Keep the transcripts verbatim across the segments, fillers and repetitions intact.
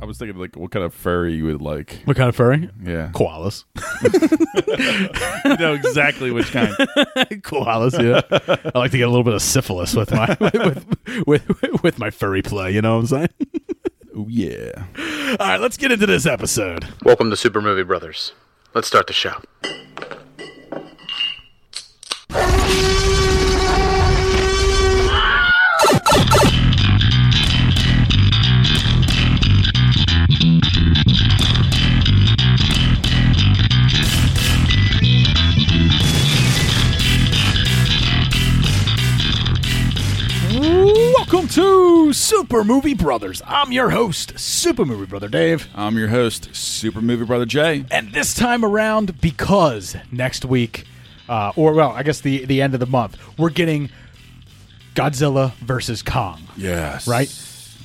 I was thinking, like, what kind of furry you would like. What kind of furry? Yeah. Koalas. You know exactly which kind. Koalas, yeah. I like to get a little bit of syphilis with my with with, with my furry play, you know what I'm saying? Oh, yeah. All right, let's get into this episode. Welcome to Super Movie Brothers. Let's start the show. Welcome to Super Movie Brothers. I'm your host, Super Movie Brother Dave. I'm your host, Super Movie Brother Jay. And this time around, because next week, uh, or well, I guess the, the end of the month, we're getting Godzilla versus Kong. Yes. Right?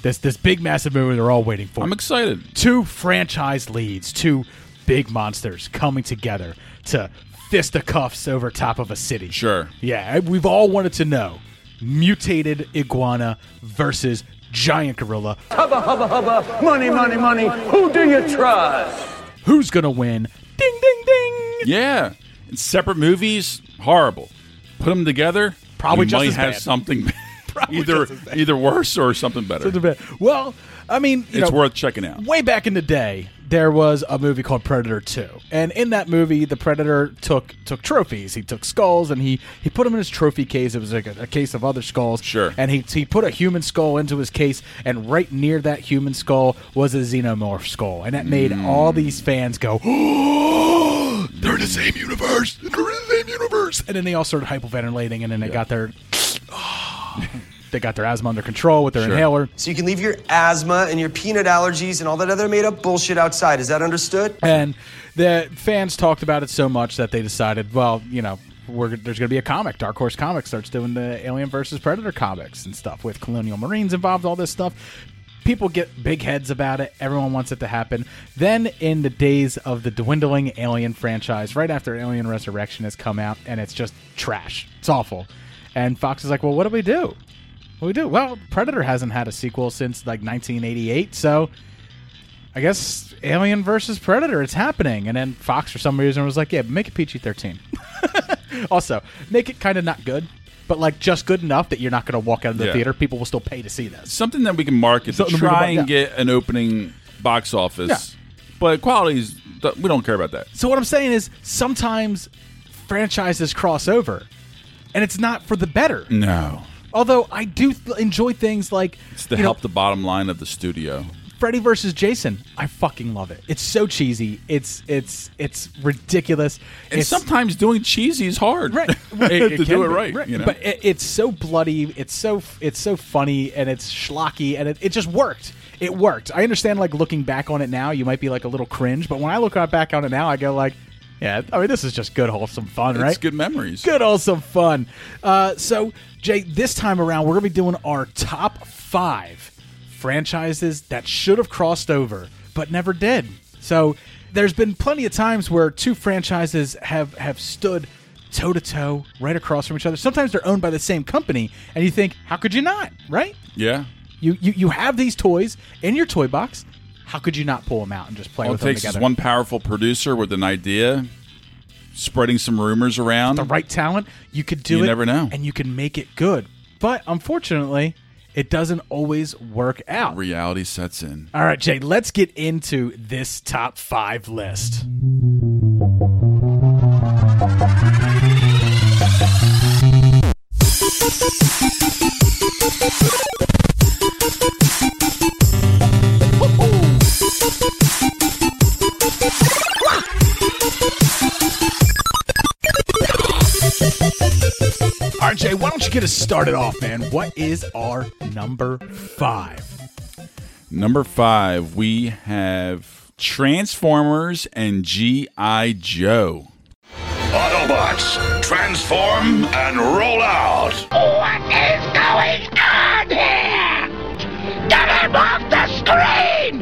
This this big, massive movie they're all waiting for. I'm excited. Two franchise leads, two big monsters coming together to fisticuffs over top of a city. Sure. Yeah, we've all wanted to know. Mutated iguana versus giant gorilla. Hubba, hubba, hubba. Money, money, money. Who do you trust? Who's going to win? Ding, ding, ding. Yeah. In separate movies, horrible. Put them together, probably just might as have bad. Something either, either worse or something better. Something bad. Well, I mean, you it's know, worth checking out. Way back in the day, there was a movie called Predator two. And in that movie, the Predator took took trophies. He took skulls, and he, he put them in his trophy case. It was like a, a case of other skulls. Sure. And he he put a human skull into his case, and right near that human skull was a xenomorph skull. And that made mm. all these fans go, oh, they're in the same universe. They're in the same universe. And then they all started hyperventilating, and then they yeah. got their... Oh. They got their asthma under control with their sure. inhaler. So you can leave your asthma and your peanut allergies and all that other made-up bullshit outside. Is that understood? And the fans talked about it so much that they decided, well, you know, we're, there's going to be a comic. Dark Horse Comics starts doing the Alien versus Predator comics and stuff with Colonial Marines involved, all this stuff. People get big heads about it. Everyone wants it to happen. Then in the days of the dwindling Alien franchise, right after Alien Resurrection has come out, and it's just trash. It's awful. And Fox is like, well, what do we do? We do. Well, Predator hasn't had a sequel since like nineteen eighty-eight, so I guess Alien versus Predator, it's happening. And then Fox, for some reason, was like, yeah, make it P G thirteen. Also, make it kind of not good, but like just good enough that you're not going to walk out of the yeah. theater. People will still pay to see this. Something that we can market to try and get an opening box office, yeah. but quality is, we don't care about that. So what I'm saying is sometimes franchises cross over, and it's not for the better. No. Although I do th- enjoy things like... It's to help know, the bottom line of the studio. Freddy versus Jason. I fucking love it. It's so cheesy. It's it's it's ridiculous. And it's, sometimes doing cheesy is hard. Right. it, it to do it be, right. right. You know? But it, it's so bloody. It's so it's so funny, and it's schlocky, and it, it just worked. It worked. I understand, like, looking back on it now, you might be like a little cringe, but when I look back on it now, I go like... Yeah, I mean, this is just good, wholesome fun, right? It's good memories. Good, wholesome fun. Uh, so, Jay, this time around, we're going to be doing our top five franchises that should have crossed over but never did. So, there's been plenty of times where two franchises have, have stood toe-to-toe right across from each other. Sometimes they're owned by the same company, and you think, how could you not, right? Yeah. You you, you have these toys in your toy box. How could you not pull them out and just play All with them together? All it takes is one powerful producer with an idea, spreading some rumors around. With the right talent, you could do you it. You never know. And you can make it good. But unfortunately, it doesn't always work out. Reality sets in. All right, Jay, let's get into this top five list. All right, Jay, why don't you get us started off, man? What is our number five? Number five, we have Transformers and G I Joe. Autobots, transform and roll out. What is going on here? Get him off the screen!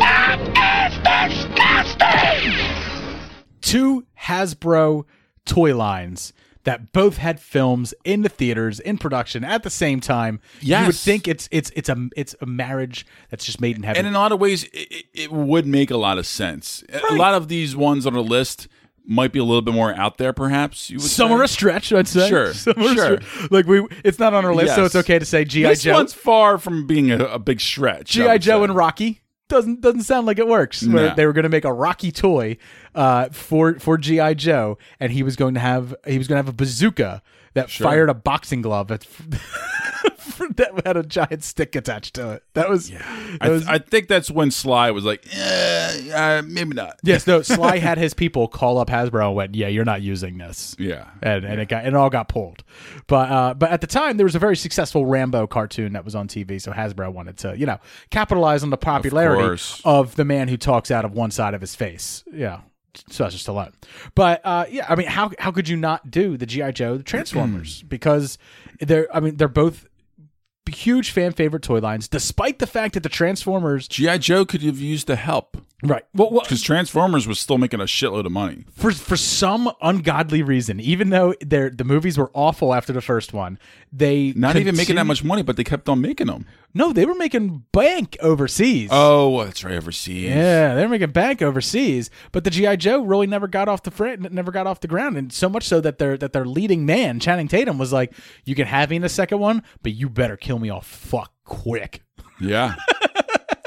That is disgusting! Two Hasbro toy lines that both had films in the theaters in production at the same time. Yes. You would think it's it's it's a it's a marriage that's just made in heaven. And in a lot of ways, it, it would make a lot of sense. Right. A lot of these ones on our list might be a little bit more out there, perhaps. You would Some say. are a stretch, I'd say. Sure, Some sure. Stretch. Like we, it's not on our list, yes. so it's okay to say G I Joe. This one's far from being a, a big stretch. G I Joe and Rocky doesn't doesn't sound like it works. No. They were going to make a Rocky toy uh, for for G I Joe, and he was going to have he was going to have a bazooka that sure. fired a boxing glove at, that had a giant stick attached to it. That was. Yeah. That I, th- was I think that's when Sly was like, eh, uh, maybe not. Yes, no. Sly had his people call up Hasbro and went, "Yeah, you're not using this." Yeah, and and yeah. it got and it all got pulled. But uh, but at the time, there was a very successful Rambo cartoon that was on T V, so Hasbro wanted to, you know, capitalize on the popularity of, of the man who talks out of one side of his face. Yeah. So that's just a lot. But uh, yeah, I mean, how how could you not do the G I Joe, the Transformers? Because they're, I mean, they're both huge fan favorite toy lines, despite the fact that the Transformers, G I Joe could have used the help, right? Well, because well, Transformers was still making a shitload of money for for some ungodly reason. Even though their the movies were awful after the first one, they not continue- even making that much money, but they kept on making them. No, they were making bank overseas. Oh, that's right, overseas. Yeah, they were making bank overseas. But the G I Joe really never got off the fr- never got off the ground, and so much so that their that their leading man, Channing Tatum, was like, "You can have me in the second one, but you better kill me off fuck quick." Yeah,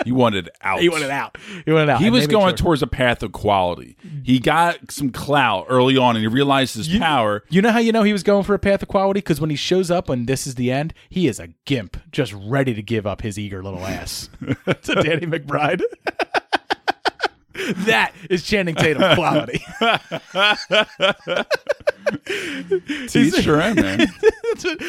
he wanted out. He wanted out. He wanted out. He was going towards a path of quality. He got some clout early on, and he realized his you, power. You know how you know he was going for a path of quality? Because when he shows up and this is the end, he is a gimp, just ready to give up his eager little ass to Danny McBride. That is Channing Tatum quality. Teach your own, man.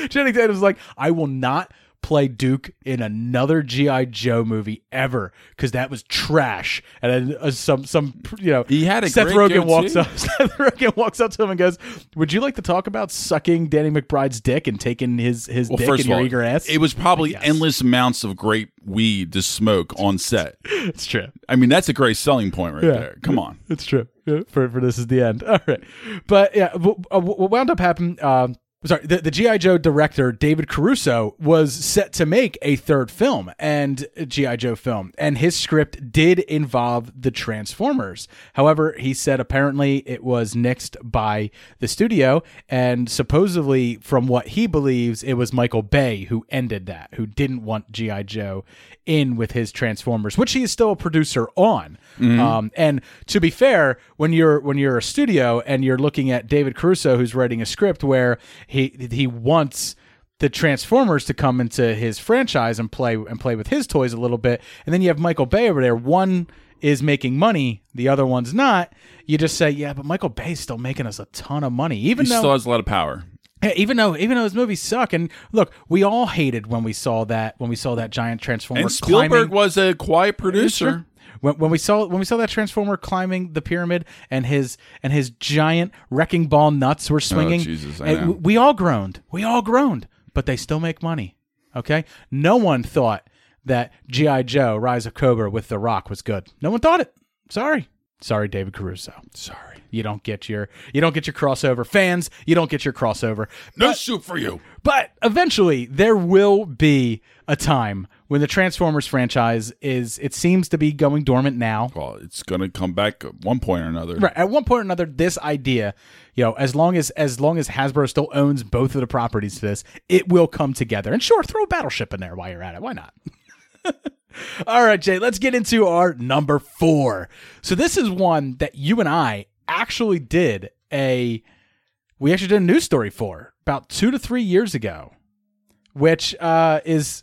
Channing Tatum's like, I will not play Duke in another G I Joe movie ever, because that was trash. And then uh, some, some, you know, he had a Seth Rogen walks up. Seth Rogen walks up to him and goes, "Would you like to talk about sucking Danny McBride's dick and taking his his well, dick in your all, eager ass?" It was probably endless amounts of great weed to smoke on set. It's true. I mean, that's a great selling point right yeah. there. Come on, it's true. For for this is the end. All right, but yeah, what wound up happening? Um, Sorry, the, the G I Joe director, David Caruso, was set to make a third film, and G I Joe film, and his script did involve the Transformers. However, he said apparently it was nixed by the studio, and supposedly, from what he believes, it was Michael Bay who ended that, who didn't want G I Joe in with his Transformers, which he is still a producer on. Mm-hmm. Um, and to be fair, when you're when you're a studio and you're looking at David Caruso, who's writing a script where He he wants the Transformers to come into his franchise and play and play with his toys a little bit, and then you have Michael Bay over there. One is making money, the other one's not. You just say, yeah, but Michael Bay's still making us a ton of money, even he though he still has a lot of power. Yeah, even though even though his movies suck, and look, we all hated when we saw that when we saw that giant Transformer. And Spielberg climbing. was a quiet producer. When, when we saw when we saw that Transformer climbing the pyramid and his and his giant wrecking ball nuts were swinging, oh, Jesus, I know. we all groaned. We all groaned. But they still make money. Okay, no one thought that G I Joe: Rise of Cobra with The Rock was good. No one thought it. Sorry, sorry, David Caruso. Sorry, you don't get your you don't get your crossover fans. You don't get your crossover. No but, soup for you. But eventually, there will be a time when the Transformers franchise is, it seems to be going dormant now. Well, it's going to come back at one point or another. Right, at one point or another, this idea, you know, as long as as long as Hasbro still owns both of the properties to this, it will come together. And sure, throw a Battleship in there while you're at it. Why not? All right, Jay, let's get into our number four. So this is one that you and I actually did a, we actually did a news story for about two to three years ago, which uh, is...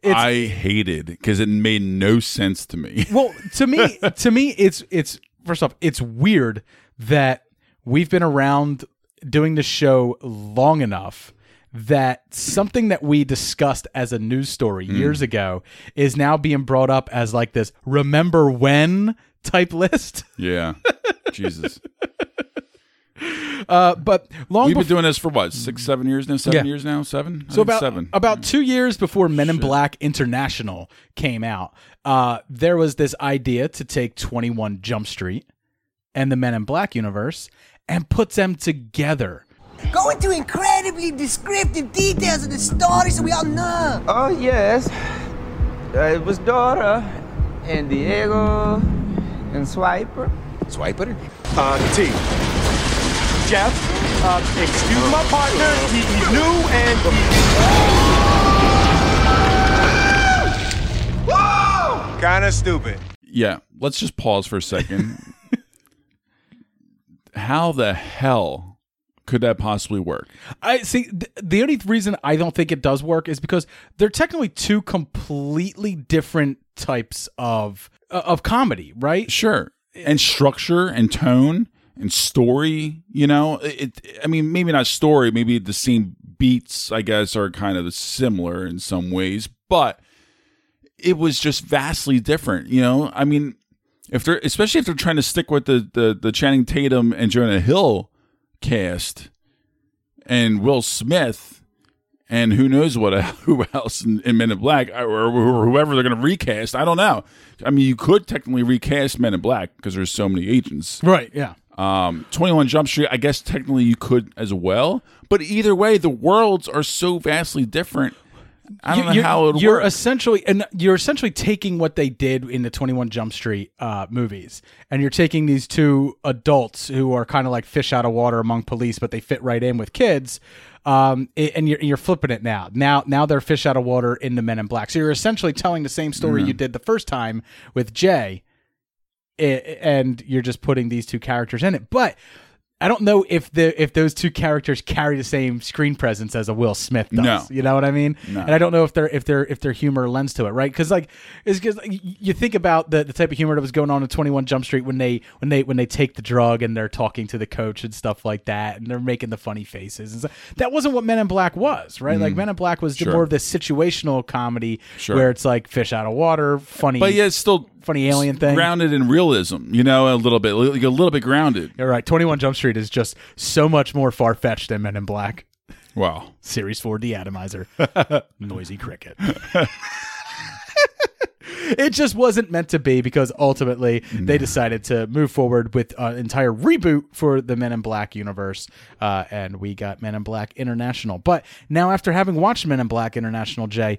It's, I hate it because it made no sense to me. Well, to me, to me, it's it's first off, it's weird that we've been around doing this show long enough that something that we discussed as a news story years mm. ago is now being brought up as like this remember when type list. Yeah. Jesus. Uh, but long We've been before, doing this for what, six, seven years now? Seven yeah. years now? Seven? So about, seven. about two years before Men Shit. in Black International came out, uh, there was this idea to take twenty-one Jump Street and the Men in Black universe and put them together. Go into incredibly descriptive details of the story so we all know. Oh, yes. Uh, it was Dora and Diego and Swiper. Swiper? Uh, T. Jeff, uh, excuse my partner, he knew and he... Whoa! Kinda stupid. Yeah, let's just pause for a second. How the hell could that possibly work? I see, th- the only reason I don't think it does work is because they're technically two completely different types of uh, of comedy, right? Sure, and structure and tone. And story, you know, it, it. I mean, maybe not story. Maybe the same beats, I guess, are kind of similar in some ways, but it was just vastly different. You know, I mean, if they're especially if they're trying to stick with the the, the Channing Tatum and Jonah Hill cast, and Will Smith, and who knows what who else in, in Men in Black or whoever they're going to recast. I don't know. I mean, you could technically recast Men in Black because there's so many agents, right? Yeah. Um, twenty-one Jump Street, I guess technically you could as well, but either way, the worlds are so vastly different. I don't you're, know how it works. You're work. essentially, and you're essentially taking what they did in the twenty-one Jump Street uh, movies, and you're taking these two adults who are kind of like fish out of water among police, but they fit right in with kids. Um, and you're, you're flipping it now. Now, now they're fish out of water in the Men in Black. So you're essentially telling the same story mm-hmm. you did the first time with Jay. It, and you're just putting these two characters in it, but I don't know if the if those two characters carry the same screen presence as a Will Smith does. No. You know what I mean? No. And I don't know if their if their if their humor lends to it, right? Because like, it's because you think about the, the type of humor that was going on in twenty-one Jump Street when they when they when they take the drug and they're talking to the coach and stuff like that, and they're making the funny faces. And so, that wasn't what Men in Black was, right? Mm. Like Men in Black was sure. more of this situational comedy sure. where it's like fish out of water, funny, but yeah, it's still. Funny alien thing. Grounded in realism, you know, a little bit, like a little bit grounded. You're right. twenty-one Jump Street is just so much more far-fetched than Men in Black. Wow. Series four deatomizer. Noisy cricket. It just wasn't meant to be because ultimately no. they decided to move forward with an entire reboot for the Men in Black universe. Uh, and we got Men in Black International. But now after having watched Men in Black International, Jay,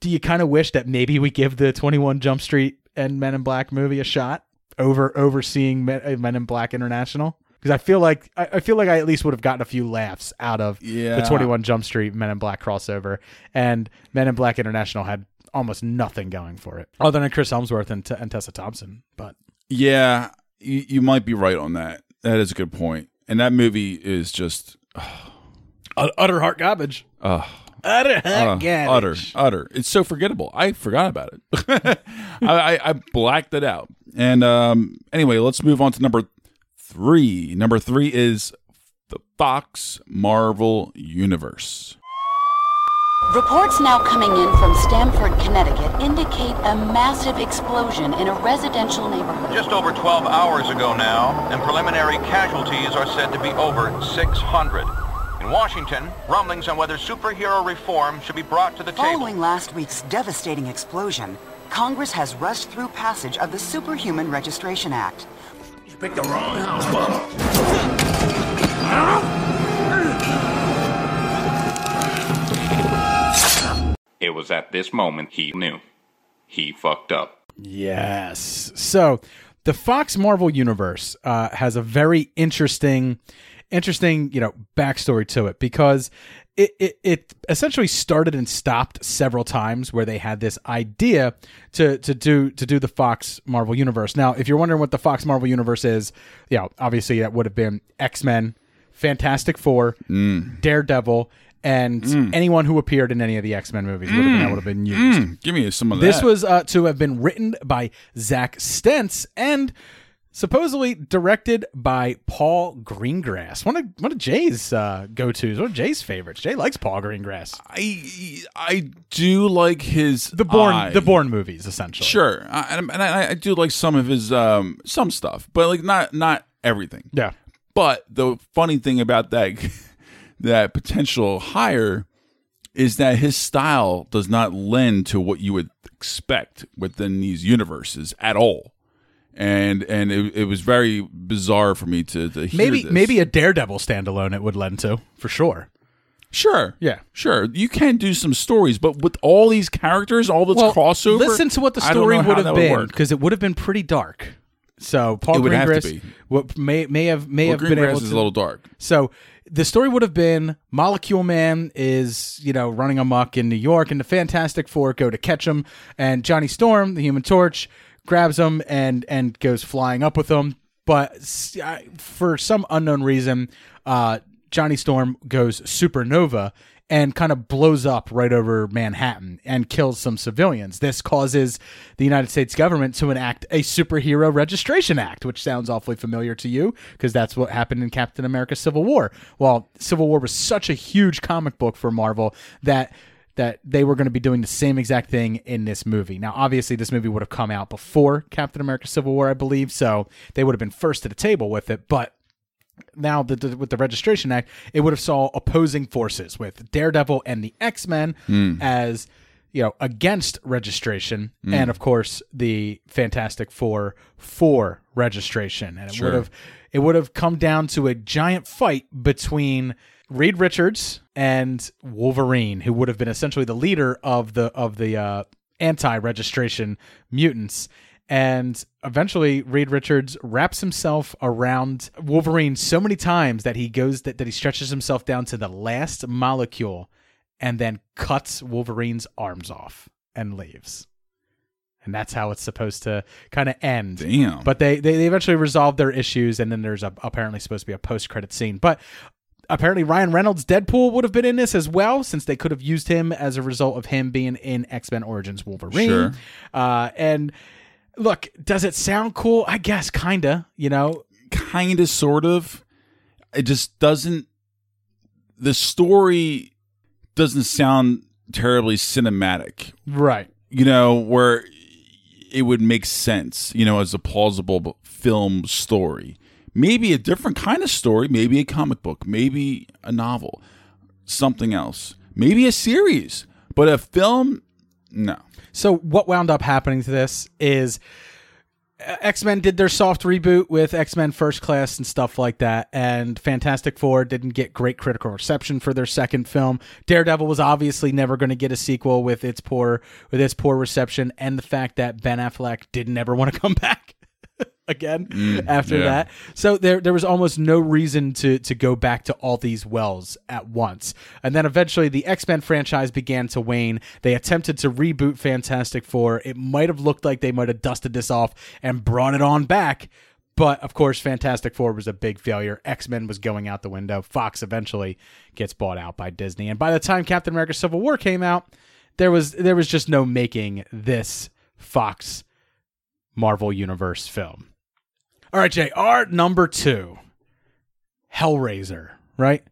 do you kind of wish that maybe we give the twenty-one Jump Street and Men in Black movie a shot over overseeing Men, Men in Black International? Because I feel like I, I feel like I at least would have gotten a few laughs out of yeah. the twenty-one Jump Street Men in Black crossover, and Men in Black International had almost nothing going for it other than Chris Hemsworth and, T- and Tessa Thompson. But yeah, you, you might be right on that. That is a good point. And that movie is just oh. utter heart garbage. Oh. Utter, uh, utter, utter. It's so forgettable. I forgot about it. I, I, I blacked it out. And um, anyway, let's move on to number three. Number three is the Fox Marvel Universe. Reports now coming in from Stamford, Connecticut indicate a massive explosion in a residential neighborhood. Just over twelve hours ago now, and preliminary casualties are said to be over six hundred. In Washington, rumblings on whether superhero reform should be brought to the table. Following last week's devastating explosion, Congress has rushed through passage of the Superhuman Registration Act. You picked the wrong house, Bob. It was at this moment he knew. He fucked up. Yes. So, the Fox Marvel Universe uh, has a very interesting... Interesting, you know, backstory to it because it, it it essentially started and stopped several times where they had this idea to to do to do the Fox Marvel Universe. Now, if you're wondering what the Fox Marvel Universe is, you know, obviously that would have been X-Men, Fantastic Four, mm. Daredevil, and mm. anyone who appeared in any of the X-Men movies would have been, mm. would have been used. Mm. Give me some of that. This was uh, to have been written by Zack Stentz and Supposedly directed by Paul Greengrass. One of one of Jay's uh, go-tos. One of Jay's favorites. Jay likes Paul Greengrass. I I do like his the Bourne eye. the Bourne movies essentially. Sure, I, and I, I do like some of his um, some stuff, but like not not everything. Yeah. But the funny thing about that that potential hire is that his style does not lend to what you would expect within these universes at all. And and it, it was very bizarre for me to, to hear maybe, this. Maybe a Daredevil standalone it would lend to, for sure. Sure. Yeah. Sure. You can do some stories, but with all these characters, all this well, crossover... Listen to what the story would have been, because it would have been pretty dark. So Paul Greengrass may, may have, may well, have been able to... Greengrass is a little dark. So the story would have been Molecule Man is, you know, running amok in New York, and the Fantastic Four go to catch him, and Johnny Storm, the Human Torch... grabs him and and goes flying up with him, but for some unknown reason, uh, Johnny Storm goes supernova and kind of blows up right over Manhattan and kills some civilians. This causes the United States government to enact a superhero registration act, which sounds awfully familiar to you because that's what happened in Captain America: Civil War. Well, Civil War was such a huge comic book for Marvel that... that they were going to be doing the same exact thing in this movie. Now, obviously, this movie would have come out before Captain America: Civil War, I believe, so they would have been first to the table with it, but now the, the, with the Registration Act, it would have saw opposing forces with Daredevil and the X-Men mm. as, you know, against registration, mm. and, of course, the Fantastic Four for registration. And it sure. would have it would have come down to a giant fight between... Reed Richards and Wolverine, who would have been essentially the leader of the of the uh, anti-registration mutants. And eventually Reed Richards wraps himself around Wolverine so many times that he goes that, that he stretches himself down to the last molecule and then cuts Wolverine's arms off and leaves. And that's how it's supposed to kind of end. Damn. But they, they, they eventually resolve their issues, and then there's a, apparently supposed to be a post-credit scene. But apparently, Ryan Reynolds' Deadpool would have been in this as well, since they could have used him as a result of him being in X-Men Origins Wolverine. Sure. Uh, and look, does it sound cool? I guess, kinda, you know? Kinda, sort of. It just doesn't... The story doesn't sound terribly cinematic. Right. You know, where it would make sense, you know, as a plausible film story. Maybe a different kind of story, maybe a comic book, maybe a novel, something else, maybe a series, but a film, no. So what wound up happening to this is X-Men did their soft reboot with X-Men First Class and stuff like that, and Fantastic Four didn't get great critical reception for their second film. Daredevil was obviously never going to get a sequel with its poor with its poor reception and the fact that Ben Affleck didn't ever want to come back. Again, mm, after yeah. that. So there there was almost no reason to to go back to all these wells at once. And then eventually the X-Men franchise began to wane. They attempted to reboot Fantastic Four. It might have looked like they might have dusted this off and brought it on back. But, of course, Fantastic Four was a big failure. X-Men was going out the window. Fox eventually gets bought out by Disney. And by the time Captain America: Civil War came out, there was there was just no making this Fox Marvel Universe film. All right, Jay, our number two, Hellraiser, right?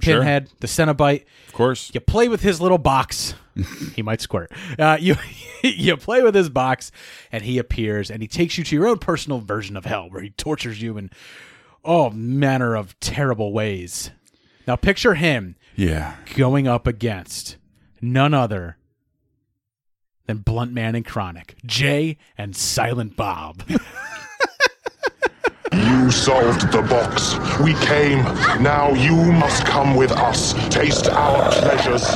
Sure. Pinhead, the Cenobite. Of course. You play with his little box. He might squirt. Uh, you you play with his box, and he appears, and he takes you to your own personal version of hell, where he tortures you in all manner of terrible ways. Now, picture him yeah. going up against none other than Blunt Man and Chronic, Jay and Silent Bob. You solved the box. We came. Now you must come with us. Taste our pleasures.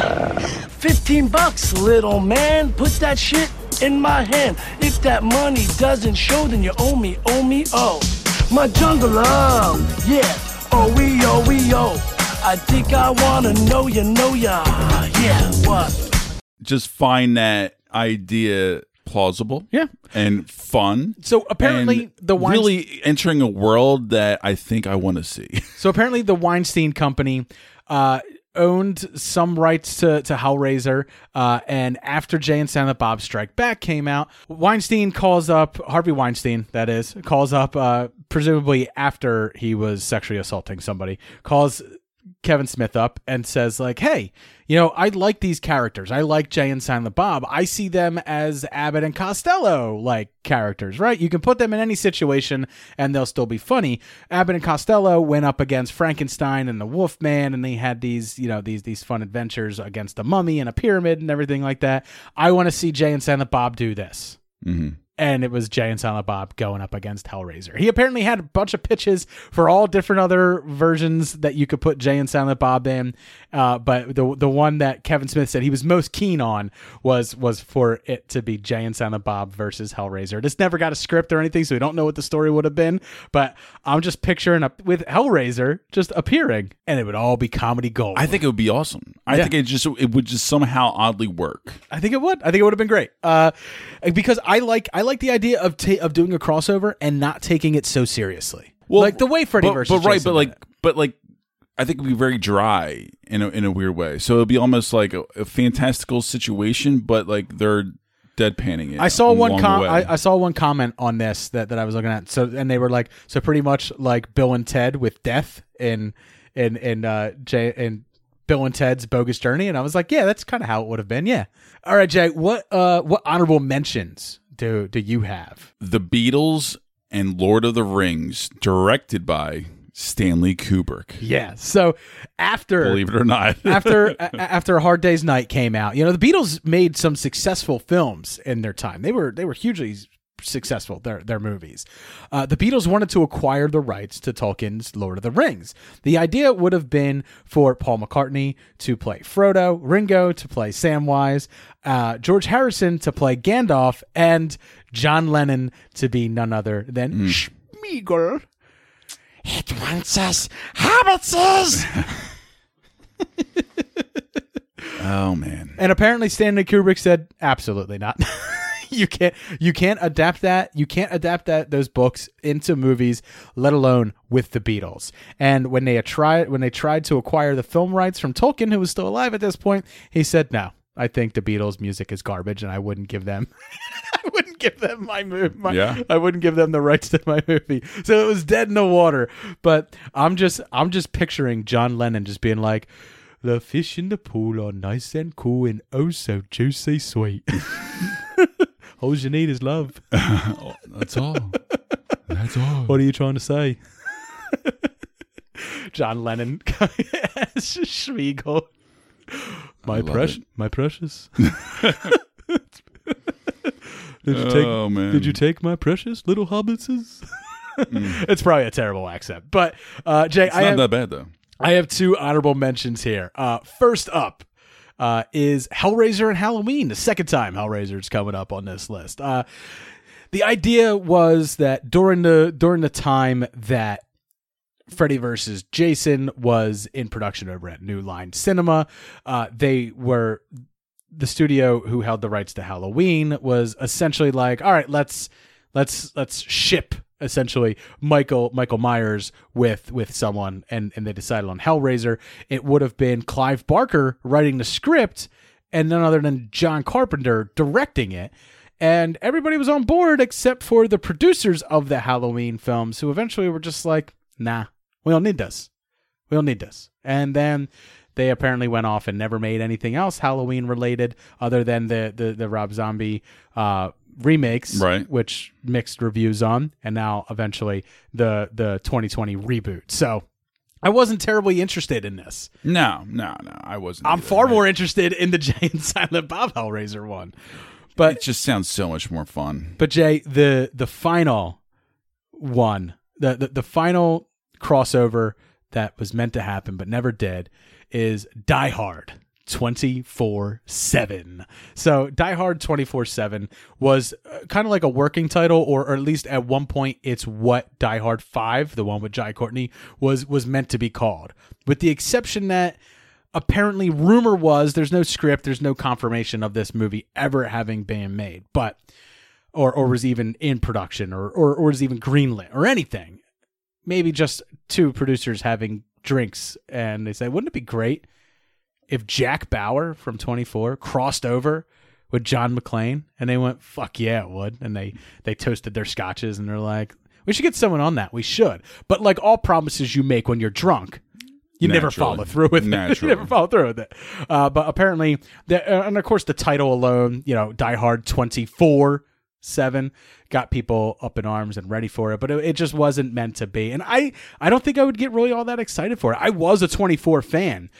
Fifteen bucks, little man. Put that shit in my hand. If that money doesn't show, then you owe me, owe me, oh. My jungle love, yeah. Oh, we, oh, we, oh. I think I want to know you, know ya. Yeah, what? Just find that idea... plausible, yeah, and fun. So apparently, and the Weinstein- really entering a world that I think I want to see. So apparently, the Weinstein Company uh, owned some rights to, to Hellraiser, uh, and after Jay and Silent Bob Strike Back came out, Weinstein calls up, Harvey Weinstein, that is, calls up, uh, presumably after he was sexually assaulting somebody, calls Kevin Smith up and says, like, hey, you know, I like these characters. I like Jay and Silent Bob. I see them as Abbott and Costello like characters, right? You can put them in any situation and they'll still be funny. Abbott and Costello went up against Frankenstein and the Wolfman, and they had these, you know, these these fun adventures against a mummy and a pyramid and everything like that. I want to see Jay and Silent Bob do this. Mm-hmm. And it was Jay and Silent Bob going up against Hellraiser. He apparently had a bunch of pitches for all different other versions that you could put Jay and Silent Bob in. Uh, but the the one that Kevin Smith said he was most keen on was was for it to be Jay and Silent Bob versus Hellraiser. This never got a script or anything, so we don't know what the story would have been. But I'm just picturing a, with Hellraiser just appearing, and it would all be comedy gold. I think it would be awesome. I yeah. think it just it would just somehow oddly work. I think it would. I think it would have been great. Uh, because I like I like. Like the idea of ta- of doing a crossover and not taking it so seriously, well, like the way Freddy but, versus but right, Jason but like, but like, I think it'd be very dry in a, in a weird way. So it'd be almost like a, a fantastical situation, but like they're deadpanning it. I saw one com- I, I saw one comment on this that, that I was looking at. So and they were like, so pretty much like Bill and Ted with death in in in uh, Jay and. Bill and Ted's Bogus Journey, and I was like, yeah, that's kind of how it would have been. Yeah. All right, Jay, what uh what honorable mentions do do you have? The Beatles and Lord of the Rings, directed by Stanley Kubrick. Yeah. So after, believe it or not, after a, after A Hard Day's Night came out, you know, the Beatles made some successful films in their time. They were they were hugely successful, their their movies. Uh, the Beatles wanted to acquire the rights to Tolkien's Lord of the Rings. The idea would have been for Paul McCartney to play Frodo, Ringo to play Samwise, uh, George Harrison to play Gandalf, and John Lennon to be none other than mm. Schmeagol. It wants us hobbitses! Oh, man. And apparently Stanley Kubrick said, absolutely not. You can't you can't adapt that. You can't adapt that those books into movies, let alone with the Beatles. And when they tried when they tried to acquire the film rights from Tolkien, who was still alive at this point, he said, "No, I think the Beatles' music is garbage, and I wouldn't give them, I wouldn't give them my movie. My, yeah. I wouldn't give them the rights to my movie." So it was dead in the water. But I'm just I'm just picturing John Lennon just being like, "The fish in the pool are nice and cool and oh so juicy sweet." All you need is love. That's all. That's all. What are you trying to say? John Lennon. Schmeagol. My, preci- my precious. My precious. Did you take, oh, man. Did you take my precious little hobbitses? Mm. It's probably a terrible accent. But, uh, Jay, it's I not have, that bad, though. I have two honorable mentions here. Uh, first up. Uh, is Hellraiser and Halloween, the second time Hellraiser's coming up on this list. Uh, the idea was that during the during the time that Freddy versus Jason was in production over at New Line Cinema, uh, they were the studio who held the rights to Halloween was essentially like, all right, let's let's let's ship. Essentially, Michael Michael Myers with with someone, and, and they decided on Hellraiser. It would have been Clive Barker writing the script, and none other than John Carpenter directing it. And everybody was on board except for the producers of the Halloween films, who eventually were just like, "Nah, we don't need this. We don't need this." And then they apparently went off and never made anything else Halloween related, other than the the, the Rob Zombie. Uh, remakes, right, which mixed reviews on, and now eventually the the twenty twenty reboot. So I wasn't terribly interested in this. No, no, no, I wasn't. I'm either, far right? more interested in the Jay and Silent Bob Hellraiser one. But it just sounds so much more fun. But Jay, the the final one, the the, the final crossover that was meant to happen but never did is Die Hard. twenty-four seven. So Die Hard twenty-four seven was kind of like a working title, or, or at least at one point it's what Die Hard five, the one with Jai Courtney, was was meant to be called. With the exception that apparently rumor was there's no script, there's no confirmation of this movie ever having been made, but or or was even in production, or or, or was even greenlit or anything. Maybe just two producers having drinks and they say, wouldn't it be great if Jack Bauer from twenty-four crossed over with John McClane, and they went, fuck yeah, it would. And they, they toasted their scotches, and they're like, we should get someone on that. We should. But like all promises you make when you're drunk, you Naturally. never follow through with it. You never follow through with it. Uh, but apparently, the, uh, and of course, the title alone, you know, Die Hard twenty-four seven got people up in arms and ready for it, but it, it just wasn't meant to be. And I, I don't think I would get really all that excited for it. I was a twenty-four fan,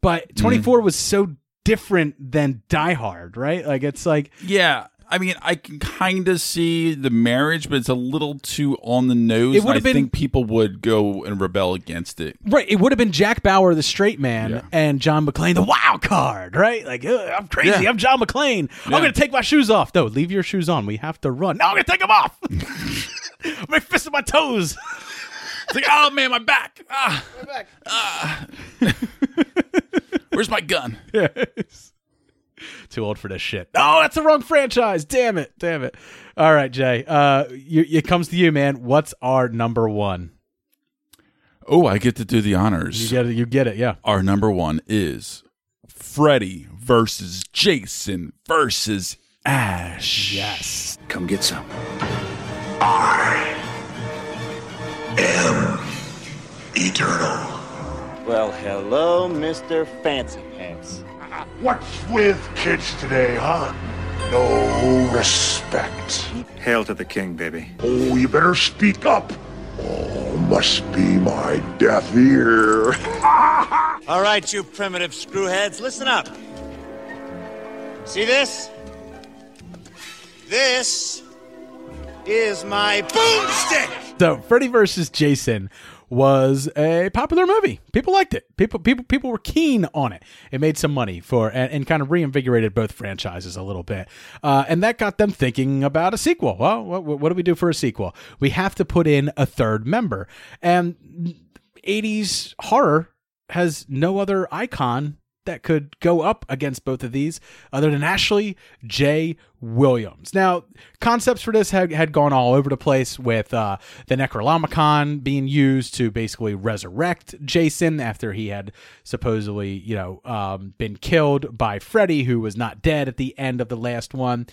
but twenty-four mm-hmm. was so different than Die Hard, right? Like it's like, yeah, I mean, I can kind of see the marriage, but it's a little too on the nose. It would have been, I think people would go and rebel against it. Right. It would have been Jack Bauer, the straight man, yeah. and John McClane, the wild card, right? Like, I'm crazy. Yeah. I'm John McClane. Yeah. I'm going to take my shoes off. No, leave your shoes on. We have to run. No, I'm going to take them off. My fists and my toes. It's like, oh, man, my back. Ah, my back. Ah. Where's my gun? Yes. Too old for this shit. Oh, that's the wrong franchise. Damn it. Damn it. All right, Jay. Uh, you, it comes to you, man. What's our number one? Oh, I get to do the honors. You get it. You get it. Yeah. Our number one is Freddy versus Jason versus Ash. Yes. Come get some. I am eternal. Well, hello, Mister Fancy Pants. What's with kids today, huh? No respect. Hail to the king, baby. Oh, you better speak up. Oh, must be my deaf ear. All right, you primitive screwheads, listen up. See this? This is my boomstick. So, Freddy versus Jason was a popular movie. People liked it. People people, people were keen on it. It made some money for and, and kind of reinvigorated both franchises a little bit. Uh, and that got them thinking about a sequel. Well, what, what do we do for a sequel? We have to put in a third member. And eighties horror has no other icon that could go up against both of these other than Ashley J. Williams. Now, concepts for this had, had gone all over the place with uh, the Necrolomicon being used to basically resurrect Jason after he had supposedly, you know, um, been killed by Freddy, who was not dead at the end of the last one.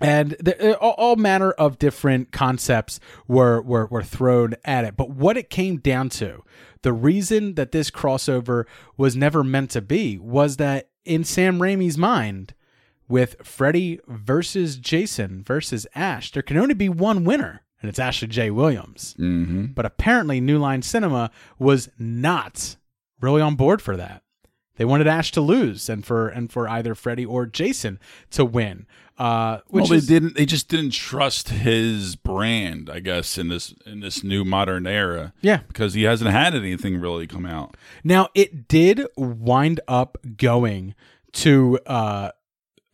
And the, all, all manner of different concepts were, were, were thrown at it. But what it came down to, the reason that this crossover was never meant to be, was that in Sam Raimi's mind, with Freddy versus Jason versus Ash, there can only be one winner, and it's Ashley J. Williams. Mm-hmm. But apparently New Line Cinema was not really on board for that. They wanted Ash to lose and for and for either Freddy or Jason to win. Uh, which well, they is, didn't. They just didn't trust his brand, I guess, in this in this new modern era. Yeah, because he hasn't had anything really come out. Now it did wind up going to uh,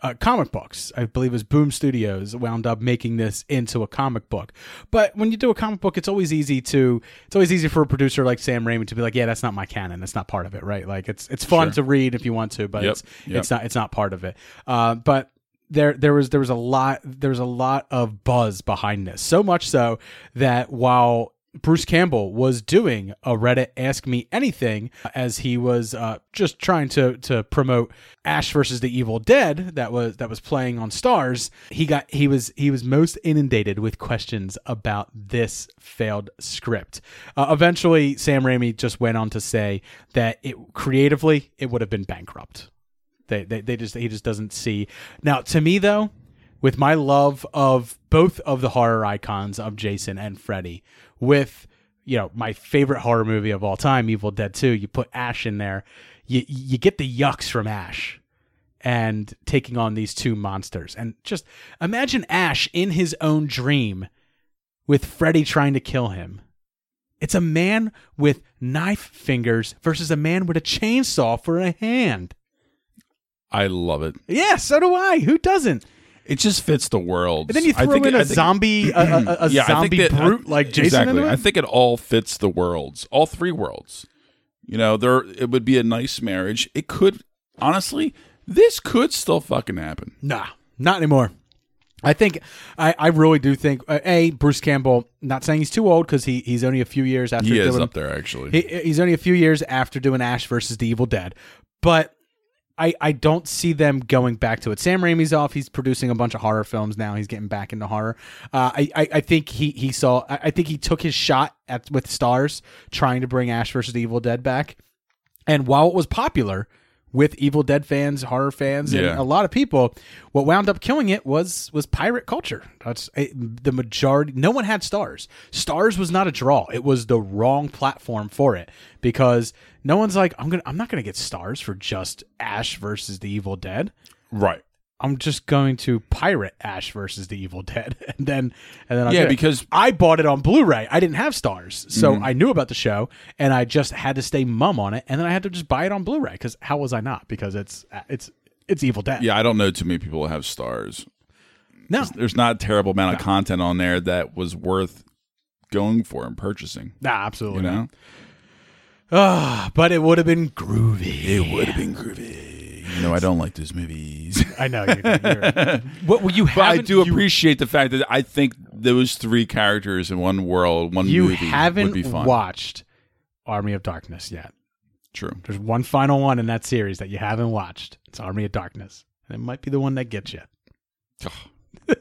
uh, comic books. I believe it was Boom Studios wound up making this into a comic book. But when you do a comic book, it's always easy to it's always easy for a producer like Sam Raimi to be like, yeah, that's not my canon. That's not part of it, right? Like it's it's fun sure. to read if you want to, but yep. it's yep. it's not it's not part of it. Uh, but There, there was, there was a lot, there was a lot of buzz behind this. So much so that while Bruce Campbell was doing a Reddit Ask Me Anything, as he was uh, just trying to to promote Ash versus the Evil Dead that was that was playing on Stars, he got he was he was most inundated with questions about this failed script. Uh, eventually, Sam Raimi just went on to say that it creatively it would have been bankrupt. They, they they just he just doesn't see. Now, to me, though, with my love of both of the horror icons of Jason and Freddy, with, you know, my favorite horror movie of all time, Evil Dead two, you put Ash in there, you you get the yucks from Ash and taking on these two monsters. And just imagine Ash in his own dream with Freddy trying to kill him. It's a man with knife fingers versus a man with a chainsaw for a hand. I love it. Yeah, so do I. Who doesn't? It just fits the world. And then you throw think, in a think, zombie, a, a, a yeah, zombie that, brute I, like Jason. Exactly. I think it all fits the worlds, all three worlds. You know, there it would be a nice marriage. It could, honestly, this could still fucking happen. Nah, not anymore. I think, I, I really do think, uh, A, Bruce Campbell, not saying he's too old because he, he's only a few years after. He doing, is up there, actually. He, he's only a few years after doing Ash versus the Evil Dead. But I, I don't see them going back to it. Sam Raimi's off. He's producing a bunch of horror films now. He's getting back into horror. Uh, I, I I think he he saw. I, I think he took his shot at with Stars trying to bring Ash versus the Evil Dead back. And while it was popular with Evil Dead fans, horror fans, yeah. and a lot of people, what wound up killing it was was pirate culture. That's it, the majority. No one had Stars. Stars was not a draw. It was the wrong platform for it because. No one's like, I'm gonna. I'm not going to get Stars for just Ash versus the Evil Dead. Right. I'm just going to pirate Ash versus the Evil Dead. And then and then I'll yeah, because it. I bought it on Blu-ray. I didn't have Stars. So mm-hmm. I knew about the show, and I just had to stay mum on it. And then I had to just buy it on Blu-ray, because how was I not? Because it's it's it's Evil Dead. Yeah, I don't know too many people that have Stars. No. There's not a terrible amount no. of content on there that was worth going for and purchasing. Nah, absolutely. You know? Oh, but it would have been groovy. It would have been groovy. You know, I don't like those movies. I know. You're, you're right. What, well, you but I do you, appreciate the fact that I think those three characters in one world, one you movie haven't would be fun. Watched Army of Darkness yet. True. There's one final one in that series that you haven't watched. It's Army of Darkness. And it might be the one that gets you. Oh.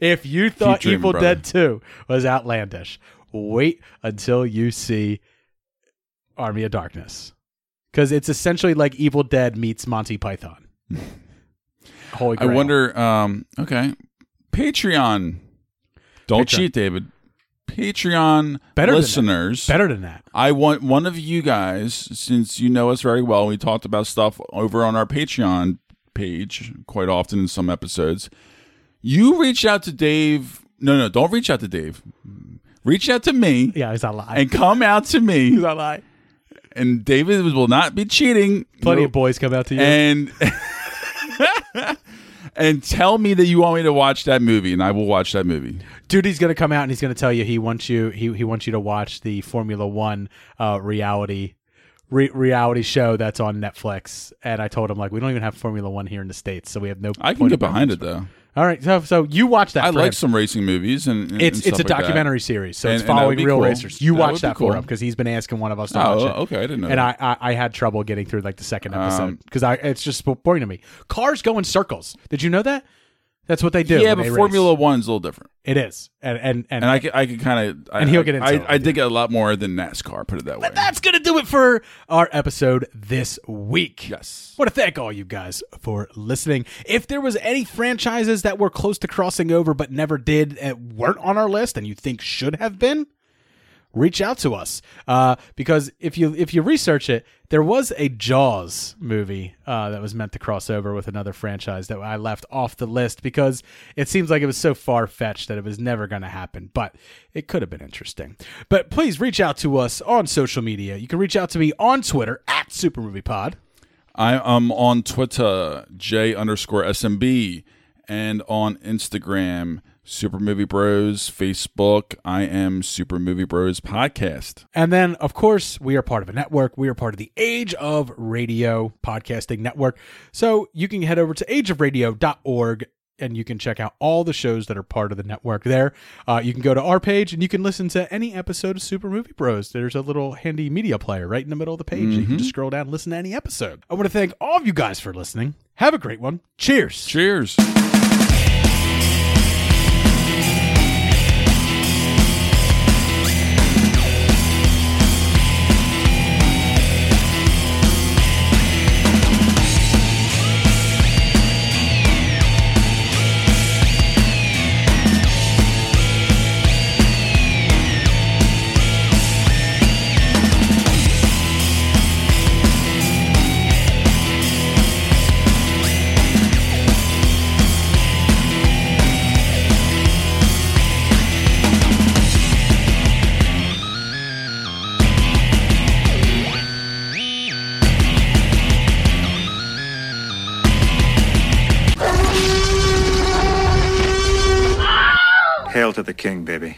If you thought dreaming, Evil brother. Dead two was outlandish, wait until you see Army of Darkness, because it's essentially like Evil Dead meets Monty Python. Holy grail. I wonder. Um, okay, Patreon. Don't Patreon. Cheat, David. Patreon better listeners, than better than that. I want one of you guys, since you know us very well. We talked about stuff over on our Patreon page quite often in some episodes. You reach out to Dave. No, no, don't reach out to Dave. Reach out to me. Yeah, he's not lying. And come out to me. He's not lying. And David will not be cheating. Plenty nope. of boys come out to you. And and tell me that you want me to watch that movie, and I will watch that movie. Dude, he's going to come out and he's going to tell you he wants you he he wants you to watch the Formula One uh, reality re- reality show that's on Netflix. And I told him, like, we don't even have Formula One here in the States, so we have no. I can get behind it though. All right, so so you watch that. I for like him. Some racing movies, and, and it's and stuff it's a documentary like series, so and, it's following real cool. racers. You that watch that cool. for him because he's been asking one of us to oh, watch it. Okay, I didn't know. And I, I I had trouble getting through like the second episode because um, I it's just boring to me. Cars go in circles. Did you know that? That's what they do. Yeah, but Formula One's a little different. It is, and and and, and I could I could kind of and he'll get into I, it. I dig it a lot more than NASCAR. Put it that way. But that's gonna do it for our episode this week. Yes, I want to thank all you guys for listening. If there was any franchises that were close to crossing over but never did, and weren't on our list, and you think should have been, reach out to us uh, because if you if you research it, there was a Jaws movie uh, that was meant to cross over with another franchise that I left off the list because it seems like it was so far-fetched that it was never going to happen, but it could have been interesting. But please reach out to us on social media. You can reach out to me on Twitter, at SuperMoviePod. I am on Twitter, J underscore S M B, and on Instagram, Super Movie Bros, Facebook, I am Super Movie Bros Podcast. And then, of course, we are part of a network. We are part of the Age of Radio podcasting network. So you can head over to age of radio dot org and you can check out all the shows that are part of the network there. Uh, you can go to our page and you can listen to any episode of Super Movie Bros. There's a little handy media player right in the middle of the page. Mm-hmm. You can just scroll down and listen to any episode. I want to thank all of you guys for listening. Have a great one. Cheers. Cheers. Hail to the king, baby.